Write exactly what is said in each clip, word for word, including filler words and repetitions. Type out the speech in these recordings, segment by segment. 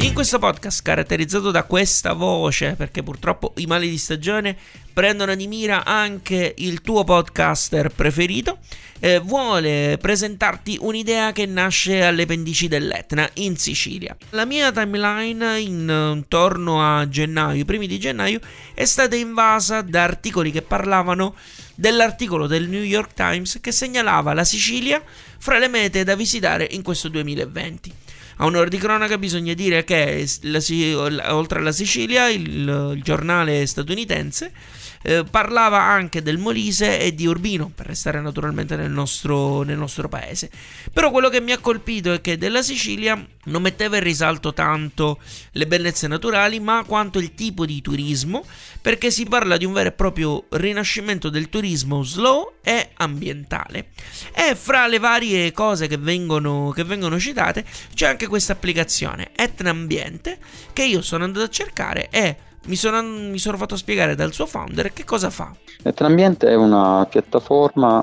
In questo podcast, caratterizzato da questa voce, perché purtroppo i mali di stagione prendono di mira anche il tuo podcaster preferito, eh, vuole presentarti un'idea che nasce alle pendici dell'Etna, in Sicilia. La mia timeline in, intorno a gennaio, i primi di gennaio, è stata invasa da articoli che parlavano dell'articolo del New York Times che segnalava la Sicilia fra le mete da visitare in questo duemilaventi. A onor di cronaca bisogna dire che la, oltre alla Sicilia il, il giornale statunitense eh, parlava anche del Molise e di Urbino, per restare naturalmente nel nostro, nel nostro paese. Però quello che mi ha colpito è che della Sicilia non metteva in risalto tanto le bellezze naturali, ma quanto il tipo di turismo, perché si parla di un vero e proprio rinascimento del turismo slow e ambientale. E fra le varie cose che vengono, che vengono citate c'è anche questa applicazione Etnambiente, che io sono andato a cercare e mi sono, mi sono fatto spiegare dal suo founder che cosa fa. Etnambiente è una piattaforma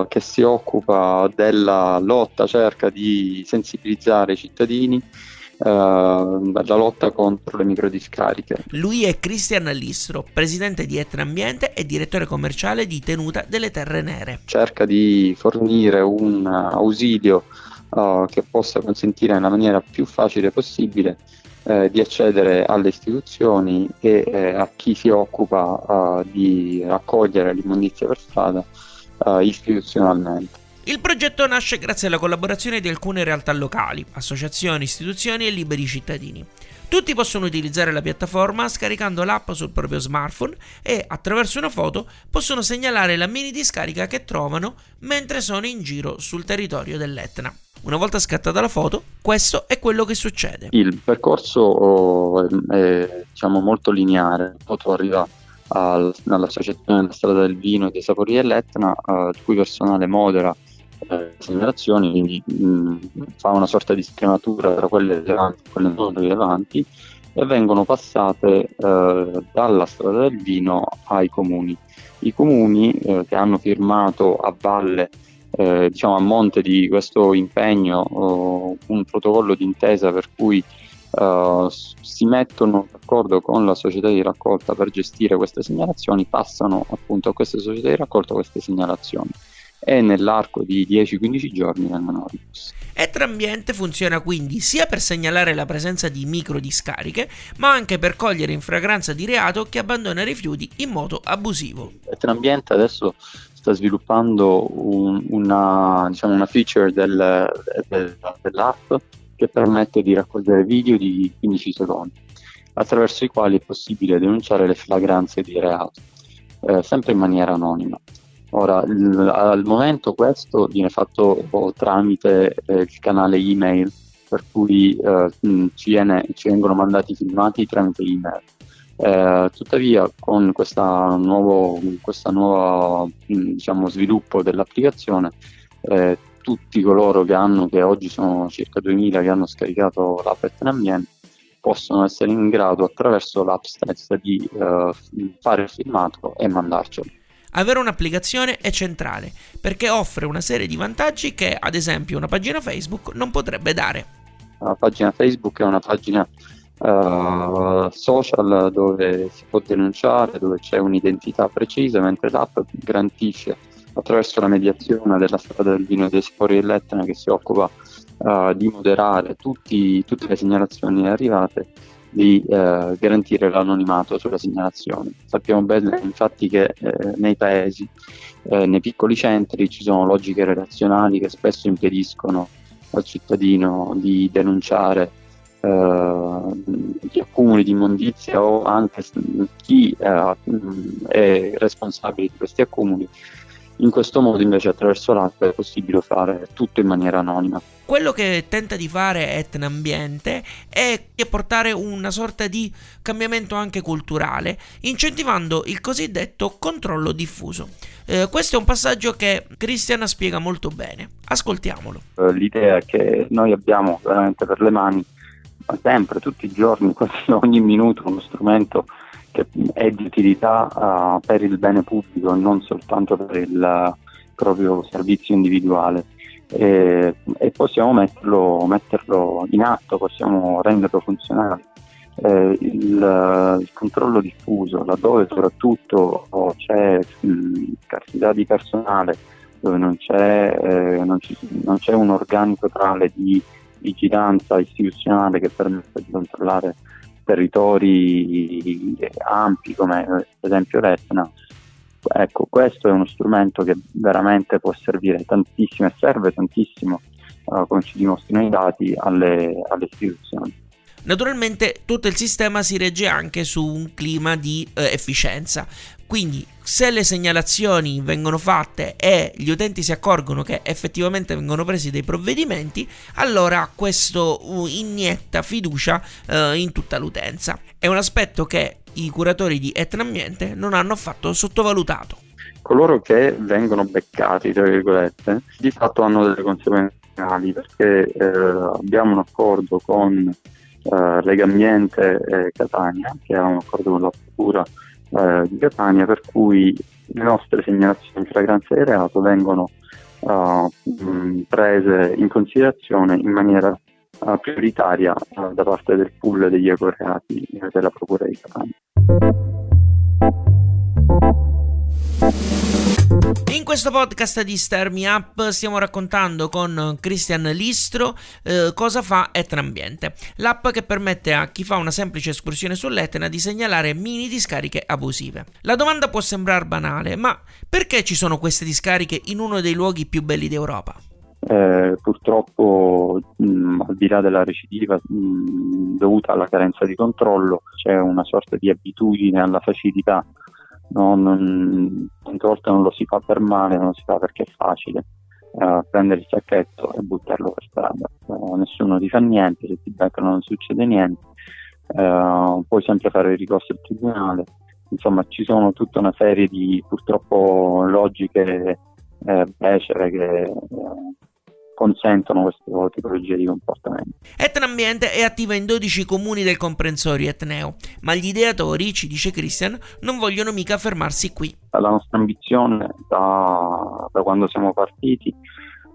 uh, che si occupa della lotta, cerca di sensibilizzare i cittadini, uh, la lotta contro le microdiscariche. Lui è Christian Liistro, presidente di Etnambiente e direttore commerciale di Tenuta delle Terre Nere. Cerca di fornire un ausilio uh, che possa consentire nella maniera più facile possibile Eh, di accedere alle istituzioni e eh, a chi si occupa eh, di raccogliere l'immondizia per strada eh, istituzionalmente. Il progetto nasce grazie alla collaborazione di alcune realtà locali, associazioni, istituzioni e liberi cittadini. Tutti possono utilizzare la piattaforma scaricando l'app sul proprio smartphone e attraverso una foto possono segnalare la mini discarica che trovano mentre sono in giro sul territorio dell'Etna. Una volta scattata la foto, questo è quello che succede. Il percorso è, diciamo, molto lineare. La foto arriva all'associazione della Strada del Vino e dei Sapori dell'Etna, il cui personale modera le segnalazioni, quindi mh, fa una sorta di scrematura tra quelle rilevanti e quelle non rilevanti, e vengono passate eh, dalla Strada del Vino ai comuni. I comuni eh, che hanno firmato a valle, eh, diciamo a monte di questo impegno, oh, un protocollo d'intesa per cui eh, si mettono d'accordo con la società di raccolta per gestire queste segnalazioni, passano appunto a queste società di raccolta queste segnalazioni, e nell'arco di dieci quindici giorni vengono rimosse. Etnambiente funziona quindi sia per segnalare la presenza di microdiscariche, ma anche per cogliere in flagranza di reato chi abbandona rifiuti in modo abusivo. Etnambiente adesso sta sviluppando un, una, diciamo una feature del, del, dell'app che permette di raccogliere video di quindici secondi, attraverso i quali è possibile denunciare le flagranze di reato, eh, sempre in maniera anonima. Ora, l- al momento questo viene fatto oh, tramite eh, il canale email, per cui eh, mh, ci, viene, ci vengono mandati filmati tramite email. Eh, tuttavia, con questa nuovo questa nuova, mh, diciamo, sviluppo dell'applicazione, eh, tutti coloro che hanno, che oggi sono circa duemila, che hanno scaricato l'app Etnambiente, possono essere in grado, attraverso l'app stessa, di eh, fare il filmato e mandarcelo. Avere un'applicazione è centrale perché offre una serie di vantaggi che, ad esempio, una pagina Facebook non potrebbe dare. La pagina Facebook è una pagina uh, social dove si può denunciare, dove c'è un'identità precisa, mentre l'app garantisce, attraverso la mediazione della Strada del Vino e dei Sapori dell'Etna, che si occupa uh, di moderare tutti, tutte le segnalazioni arrivate, di eh, garantire l'anonimato sulla segnalazione. Sappiamo bene infatti che eh, nei paesi, eh, nei piccoli centri, ci sono logiche relazionali che spesso impediscono al cittadino di denunciare eh, gli accumuli di immondizia, o anche chi eh, è responsabile di questi accumuli In questo modo invece attraverso l'app è possibile fare tutto in maniera anonima. Quello che tenta di fare Etnambiente è portare una sorta di cambiamento anche culturale, incentivando il cosiddetto controllo diffuso. Eh, questo è un passaggio che Christian spiega molto bene. Ascoltiamolo. L'idea è che noi abbiamo veramente per le mani, ma sempre, tutti i giorni, quasi ogni minuto, uno strumento che è di utilità uh, per il bene pubblico e non soltanto per il uh, proprio servizio individuale, e, e possiamo metterlo, metterlo in atto, possiamo renderlo funzionale. Eh, il, il controllo diffuso, laddove soprattutto oh, c'è mh, scarsità di personale, dove non c'è, eh, non, ci, non c'è un organico totale di vigilanza istituzionale che permetta di controllare territori ampi come per esempio l'Etna. Ecco, questo è uno strumento che veramente può servire tantissimo e serve tantissimo, uh, come ci dimostrano i dati, alle, alle istituzioni. Naturalmente tutto il sistema si regge anche su un clima di eh, efficienza, quindi se le segnalazioni vengono fatte e gli utenti si accorgono che effettivamente vengono presi dei provvedimenti, allora questo inietta fiducia eh, in tutta l'utenza. È un aspetto che i curatori di Etnambiente non hanno affatto sottovalutato. Coloro che vengono beccati, tra virgolette, di fatto hanno delle conseguenze penali, perché eh, abbiamo un accordo con Uh, Lega Ambiente eh, Catania, che ha un accordo con la Procura eh, di Catania, per cui le nostre segnalazioni di flagranza di reato vengono uh, mh, prese in considerazione in maniera uh, prioritaria uh, da parte del pool degli ecoreati eh, della Procura di Catania. In questo podcast di Start Me Up stiamo raccontando con Christian Liistro eh, cosa fa Etnambiente, l'app che permette a chi fa una semplice escursione sull'Etna di segnalare mini discariche abusive. La domanda può sembrare banale, ma perché ci sono queste discariche in uno dei luoghi più belli d'Europa? Eh, purtroppo mh, al di là della recidiva mh, dovuta alla carenza di controllo c'è una sorta di abitudine alla facilità. No, non, tante volte non lo si fa per male, non lo si fa perché è facile eh, prendere il sacchetto e buttarlo per strada, eh, nessuno ti fa niente, se ti beccano non succede niente, eh, puoi sempre fare il ricorso al tribunale. Insomma, ci sono tutta una serie di purtroppo logiche eh, becere che eh, consentono queste tipologie di comportamento. Etnambiente è attiva in dodici comuni del comprensorio etneo, ma gli ideatori, ci dice Christian, non vogliono mica fermarsi qui. La nostra ambizione da, da quando siamo partiti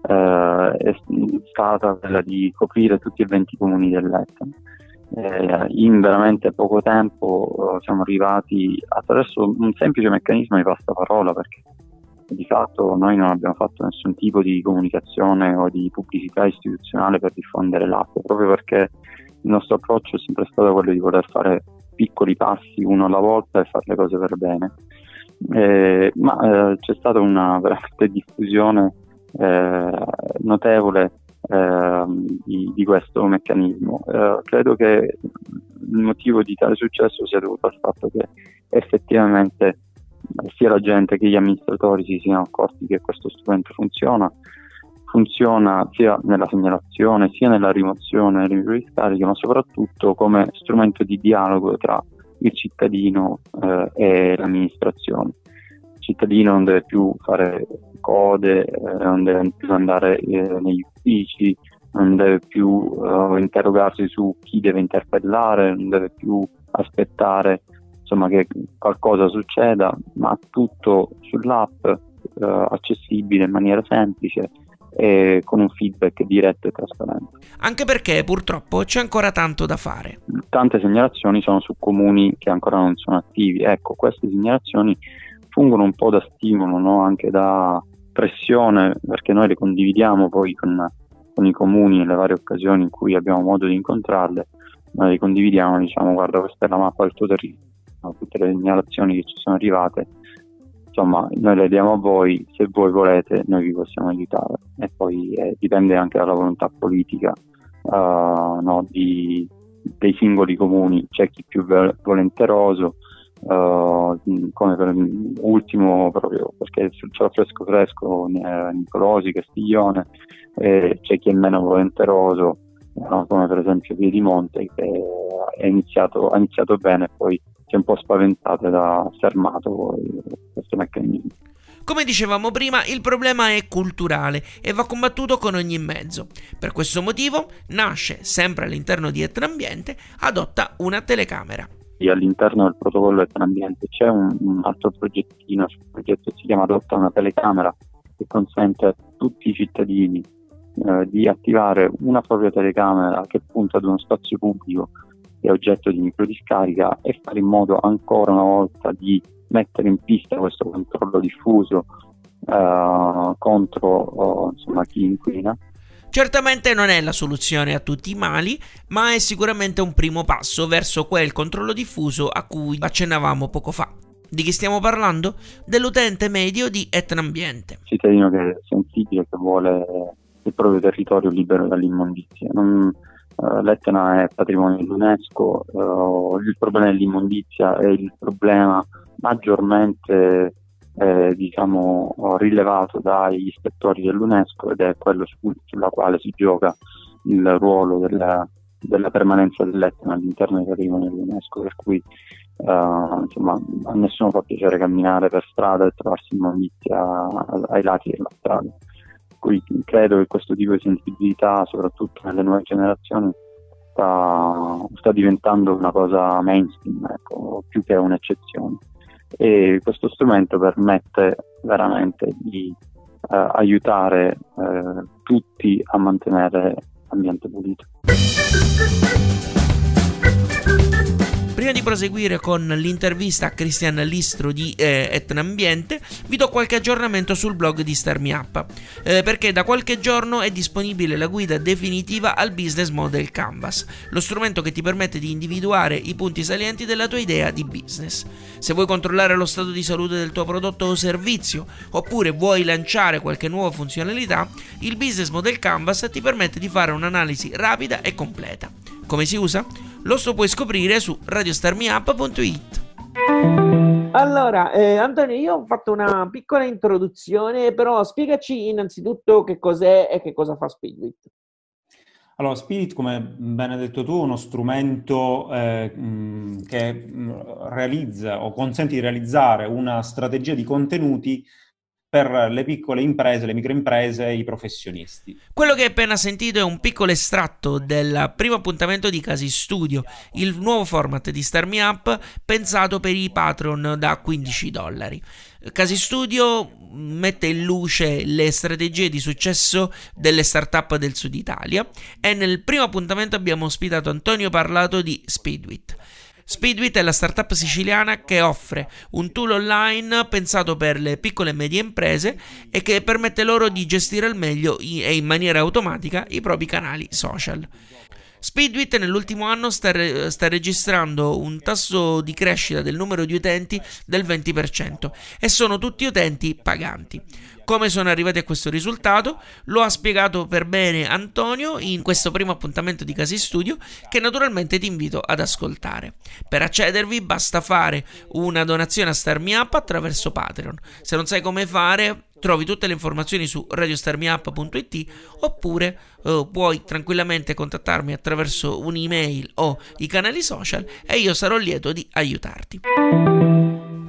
eh, è stata quella di coprire tutti e venti comuni dell'Etna. Eh, in veramente poco tempo eh, siamo arrivati attraverso un semplice meccanismo di passaparola, perché di fatto noi non abbiamo fatto nessun tipo di comunicazione o di pubblicità istituzionale per diffondere l'app, proprio perché il nostro approccio è sempre stato quello di voler fare piccoli passi uno alla volta e fare le cose per bene. Eh, ma eh, c'è stata una veramente diffusione eh, notevole eh, di, di questo meccanismo. Eh, credo che il motivo di tale successo sia dovuto al fatto che effettivamente sia la gente che gli amministratori si siano accorti che questo strumento funziona, funziona sia nella segnalazione sia nella rimozione delle microdiscariche, ma soprattutto come strumento di dialogo tra il cittadino eh, e l'amministrazione. Il cittadino non deve più fare code, eh, non deve più andare eh, negli uffici, non deve più eh, interrogarsi su chi deve interpellare, non deve più aspettare insomma che qualcosa succeda, ma tutto sull'app eh, accessibile in maniera semplice e con un feedback diretto e trasparente. Anche perché purtroppo c'è ancora tanto da fare. Tante segnalazioni sono su comuni che ancora non sono attivi. Ecco, queste segnalazioni fungono un po' da stimolo, no? Anche da pressione, perché noi le condividiamo poi con, con i comuni nelle varie occasioni in cui abbiamo modo di incontrarle. Noi le condividiamo, diciamo guarda, questa è la mappa del tuo territorio, tutte le segnalazioni che ci sono arrivate, insomma noi le diamo a voi, se voi volete noi vi possiamo aiutare. E poi eh, dipende anche dalla volontà politica uh, no, di, dei singoli comuni, c'è chi più volenteroso, Uh, come per ultimo, proprio perché c'è fresco fresco eh, Nicolosi, Castiglione, eh, c'è chi è meno volenteroso, eh, come per esempio Piedimonte, che è iniziato, ha iniziato bene e poi si è un po' spaventato ed ha fermato eh, questo meccanismo. Come dicevamo prima, il problema è culturale e va combattuto con ogni mezzo. Per questo motivo nasce, sempre all'interno di Etnambiente, adotta una telecamera. All'interno del protocollo Etnambiente c'è un, un altro progettino, il progetto si chiama Adotta una telecamera, che consente a tutti i cittadini eh, di attivare una propria telecamera che punta ad uno spazio pubblico che è oggetto di microdiscarica, e fare in modo ancora una volta di mettere in pista questo controllo diffuso eh, contro eh, insomma, chi inquina. Certamente non è la soluzione a tutti i mali, ma è sicuramente un primo passo verso quel controllo diffuso a cui accennavamo poco fa. Di chi stiamo parlando? Dell'utente medio di Etnambiente. Il cittadino che è sensibile, che vuole il proprio territorio libero dall'immondizia. Non, eh, l'Etna è patrimonio dell'UNESCO, eh, il problema dell'immondizia è il problema maggiormente Eh, diciamo rilevato dagli ispettori dell'UNESCO, ed è quello su, sulla quale si gioca il ruolo della, della permanenza dell'Etna all'interno del patrimonio dell'UNESCO, per cui eh, insomma, a nessuno fa piacere camminare per strada e trovarsi immondizia ai lati della strada. Quindi credo che questo tipo di sensibilità, soprattutto nelle nuove generazioni, sta, sta diventando una cosa mainstream, ecco, più che un'eccezione. E questo strumento permette veramente di eh, aiutare eh, tutti a mantenere l'ambiente pulito. Prima di proseguire con l'intervista a Christian Liistro di eh, Etnambiente, vi do qualche aggiornamento sul blog di Start Me Up, eh, perché da qualche giorno è disponibile la guida definitiva al Business Model Canvas, lo strumento che ti permette di individuare i punti salienti della tua idea di business. Se vuoi controllare lo stato di salute del tuo prodotto o servizio, oppure vuoi lanciare qualche nuova funzionalità, il Business Model Canvas ti permette di fare un'analisi rapida e completa. Come si usa? Lo so puoi scoprire su radio start me up punto it. Allora, eh, Antonio, io ho fatto una piccola introduzione, però spiegaci innanzitutto che cos'è e che cosa fa Speedwit. Allora, Spirit, come ben hai detto tu, è uno strumento eh, che realizza o consente di realizzare una strategia di contenuti per le piccole imprese, le microimprese e i professionisti. Quello che hai appena sentito è un piccolo estratto del primo appuntamento di Casi Studio, il nuovo format di Start Me Up pensato per i Patreon da quindici dollari. Casi Studio mette in luce le strategie di successo delle start-up del Sud Italia, e nel primo appuntamento abbiamo ospitato Antonio Parlato di Speedwit. Speedwit è la startup siciliana che offre un tool online pensato per le piccole e medie imprese e che permette loro di gestire al meglio e in maniera automatica i propri canali social. Speedwit nell'ultimo anno sta, re- sta registrando un tasso di crescita del numero di utenti del venti per cento, e sono tutti utenti paganti. Come sono arrivati a questo risultato lo ha spiegato per bene Antonio in questo primo appuntamento di Casi Studio, che naturalmente ti invito ad ascoltare. Per accedervi basta fare una donazione a Start Me Up attraverso Patreon. Se non sai come fare, trovi tutte le informazioni su radio start me up punto it, oppure eh, puoi tranquillamente contattarmi attraverso un'email o i canali social e io sarò lieto di aiutarti.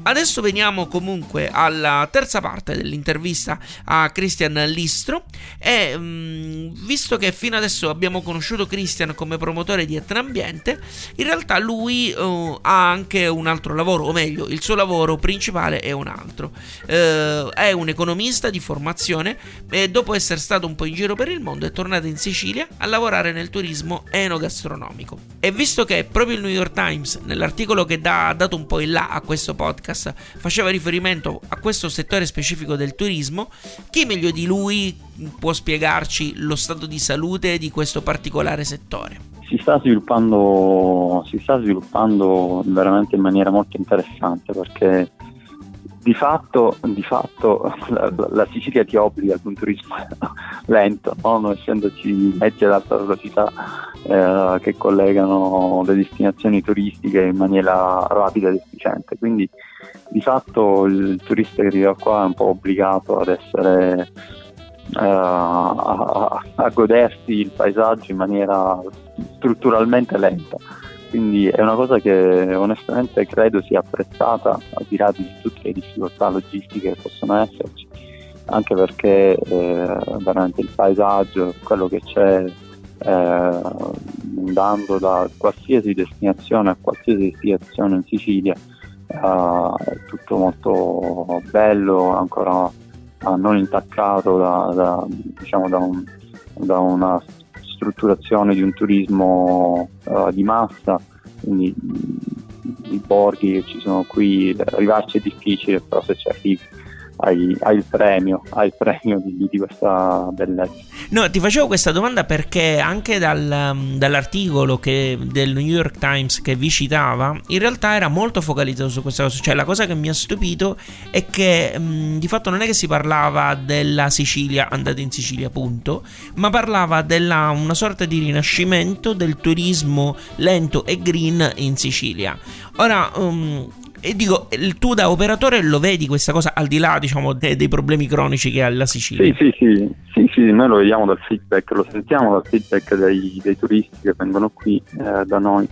Adesso veniamo comunque alla terza parte dell'intervista a Christian Liistro, e mh, visto che fino adesso abbiamo conosciuto Christian come promotore di Etnambiente, in realtà lui uh, ha anche un altro lavoro, o meglio il suo lavoro principale è un altro. Uh, è un economista di formazione e dopo essere stato un po' in giro per il mondo è tornato in Sicilia a lavorare nel turismo enogastronomico. E visto che proprio il New York Times, nell'articolo che dà, ha dato un po' in là a questo podcast, faceva riferimento a questo settore specifico del turismo, chi meglio di lui può spiegarci lo stato di salute di questo particolare settore? Si sta sviluppando, si sta sviluppando veramente in maniera molto interessante, perché Di fatto, di fatto la, la Sicilia ti obbliga ad un turismo lento, no? Non essendoci mezzi ad alta velocità eh, che collegano le destinazioni turistiche in maniera rapida ed efficiente, quindi di fatto il turista che arriva qua è un po' obbligato ad essere eh, a, a godersi il paesaggio in maniera strutturalmente lenta. Quindi è una cosa che onestamente credo sia apprezzata, al di là di tutte le difficoltà logistiche che possono esserci, anche perché eh, veramente il paesaggio, quello che c'è eh, andando da qualsiasi destinazione a qualsiasi destinazione in Sicilia, eh, è tutto molto bello, ancora non intaccato da, da, diciamo, da, un, da una strutturazione di un turismo uh, di massa, quindi i borghi che ci sono qui, arrivarci è difficile, però se ci arrivi hai, hai il premio, hai il premio di, di questa bellezza. No, ti facevo questa domanda perché anche dal, dall'articolo che, del New York Times che vi citava, in realtà era molto focalizzato su questa cosa, cioè la cosa che mi ha stupito è che mh, di fatto non è che si parlava della Sicilia, andate in Sicilia punto, ma parlava della una sorta di rinascimento del turismo lento e green in Sicilia. Ora... Um, E dico, tu da operatore lo vedi questa cosa, al di là, diciamo, de- dei problemi cronici che ha la Sicilia? Sì, sì, sì, sì, sì, noi lo vediamo dal feedback, lo sentiamo dal feedback dei, dei turisti che vengono qui eh, da noi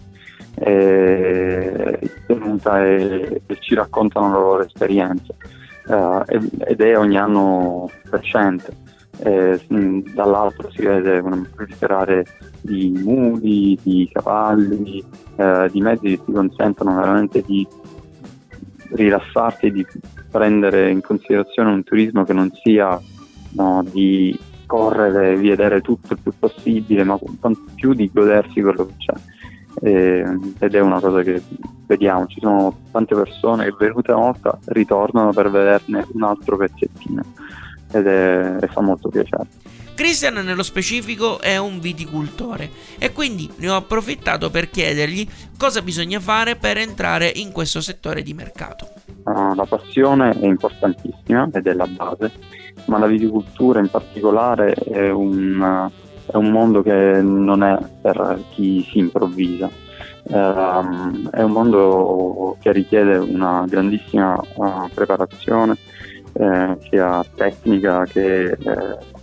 eh, e, e ci raccontano le loro esperienze eh, ed è ogni anno crescente. Eh, dall'altro si vede un proliferare di muli, di cavalli, eh, di mezzi che ti consentono veramente di rilassarti e di prendere in considerazione un turismo che non sia, no, di correre e vedere tutto il più possibile, ma più di godersi quello che c'è. E, ed è una cosa che vediamo, ci sono tante persone che venute una volta ritornano per vederne un altro pezzettino ed è, e fa molto piacere. Christian nello specifico è un viticoltore e quindi ne ho approfittato per chiedergli cosa bisogna fare per entrare in questo settore di mercato. Uh, la passione è importantissima ed è la base, ma la viticoltura in particolare è un, è un mondo che non è per chi si improvvisa, uh, è un mondo che richiede una grandissima uh, preparazione eh, sia tecnica che eh,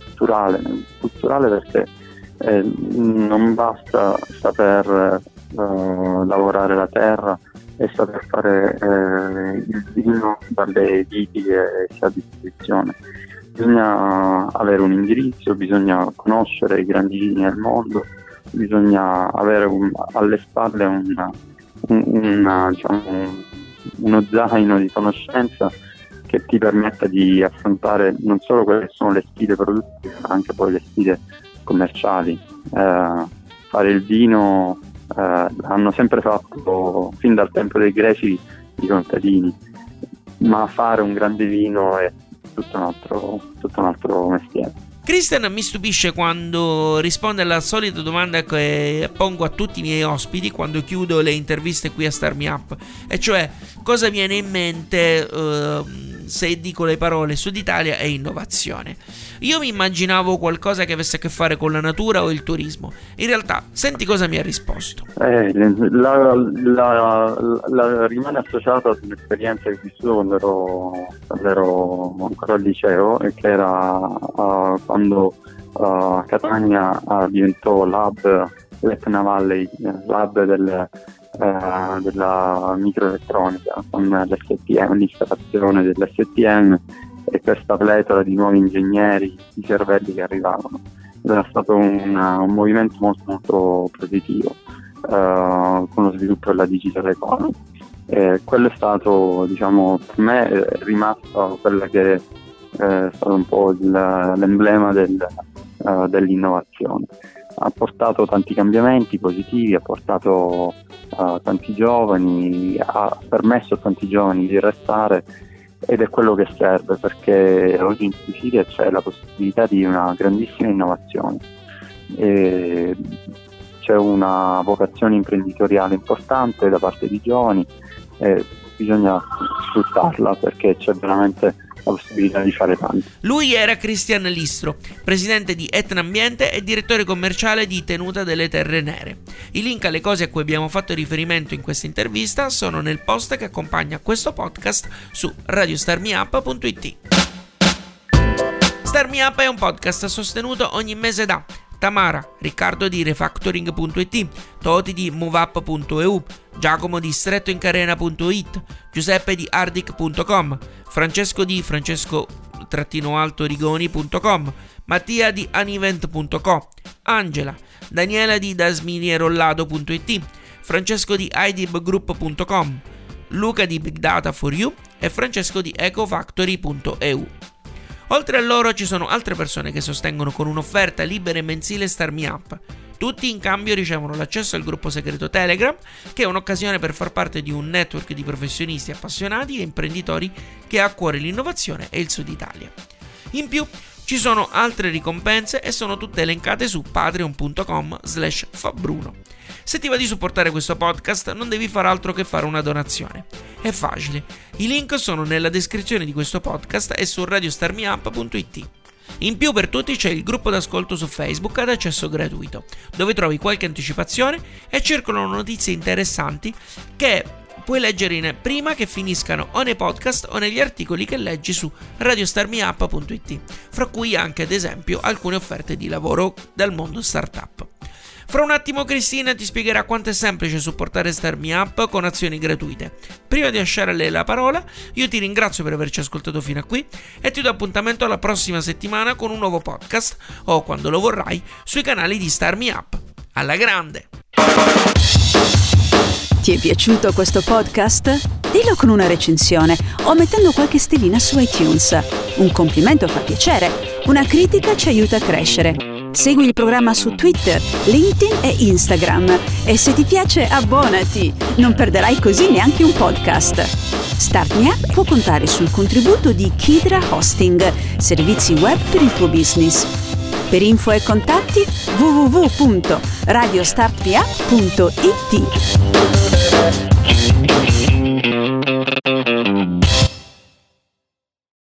culturale, culturale perché eh, non basta saper eh, lavorare la terra e saper fare eh, il vino dalle viti che si ha a disposizione. Bisogna avere un indirizzo, bisogna conoscere i grandi vini del mondo, bisogna avere un, alle spalle una, una, diciamo, uno zaino di conoscenza che ti permetta di affrontare non solo quelle che sono le sfide produttive, ma anche poi le sfide commerciali. Eh, fare il vino eh, l'hanno sempre fatto fin dal tempo dei greci i contadini, ma fare un grande vino è tutto un altro, tutto un altro mestiere. Christian mi stupisce quando risponde alla solita domanda che pongo a tutti i miei ospiti quando chiudo le interviste qui a Start Me Up, e cioè cosa viene in mente uh, se dico le parole Sud Italia e innovazione. Io mi immaginavo qualcosa che avesse a che fare con la natura o il turismo. In realtà, senti cosa mi ha risposto. Eh, la, la, la, la rimane associata ad un'esperienza che ho vissuto quando ero, quando ero ancora al liceo, e che era uh, quando uh, Catania uh, diventò l'hub, l'Etna Valley, l'hub del... della microelettronica, con l'S T M, l'installazione dell'S T M e questa pletora di nuovi ingegneri, di cervelli che arrivavano. Era stato un, un movimento molto molto positivo uh, con lo sviluppo della digital economy. E quello è stato, diciamo, per me è rimasto quella che è stato un po' il, l'emblema del, uh, dell'innovazione. Ha portato tanti cambiamenti positivi, ha portato uh, tanti giovani, ha permesso a tanti giovani di restare, ed è quello che serve, perché oggi in Sicilia c'è la possibilità di una grandissima innovazione e c'è una vocazione imprenditoriale importante da parte di giovani, e bisogna sfruttarla, perché c'è veramente la possibilità di fare tanto. Lui era Christian Liistro, presidente di Etnambiente e direttore commerciale di Tenuta delle Terre Nere. I link alle cose a cui abbiamo fatto riferimento in questa intervista sono nel post che accompagna questo podcast su radio start me up punto it. Start Me Up è un podcast sostenuto ogni mese da Tamara, Riccardo di Refactoring punto it, Toti di MuvApp punto e u, Giacomo di Stretto in Carena punto it, Giuseppe di Ardeek punto com, Francesco di Francesco-Rigoni punto com, Mattia di Unevent punto co, Angela, Daniela di Dasminierollado punto it, Francesco di idib group punto com, Luca di Big Data for You e Francesco di ecofactory punto e u. Oltre a loro ci sono altre persone che sostengono con un'offerta libera e mensile Start Me Up. Tutti in cambio ricevono l'accesso al gruppo segreto Telegram, che è un'occasione per far parte di un network di professionisti appassionati e imprenditori che ha a cuore l'innovazione e il Sud Italia. In più ci sono altre ricompense e sono tutte elencate su patreon punto com slash fabruno. Se ti va di supportare questo podcast non devi far altro che fare una donazione. È facile, i link sono nella descrizione di questo podcast e su radio start me up punto it. In più per tutti c'è il gruppo d'ascolto su Facebook ad accesso gratuito, dove trovi qualche anticipazione e circolano notizie interessanti che puoi leggere in prima che finiscano o nei podcast o negli articoli che leggi su radio start me up punto it, fra cui anche ad esempio alcune offerte di lavoro dal mondo startup. Fra un attimo Cristina ti spiegherà quanto è semplice supportare Start Me Up con azioni gratuite. Prima di lasciare a lei la parola, io ti ringrazio per averci ascoltato fino a qui e ti do appuntamento alla prossima settimana con un nuovo podcast o, quando lo vorrai, sui canali di Start Me Up. Alla grande! Ti è piaciuto questo podcast? Dillo con una recensione o mettendo qualche stellina su iTunes. Un complimento fa piacere, una critica ci aiuta a crescere. Segui il programma su Twitter, LinkedIn e Instagram e se ti piace abbonati, non perderai così neanche un podcast. Start Me Up può contare sul contributo di Kidra Hosting, servizi web per il tuo business. Per info e contatti w w w punto radio start me up punto it.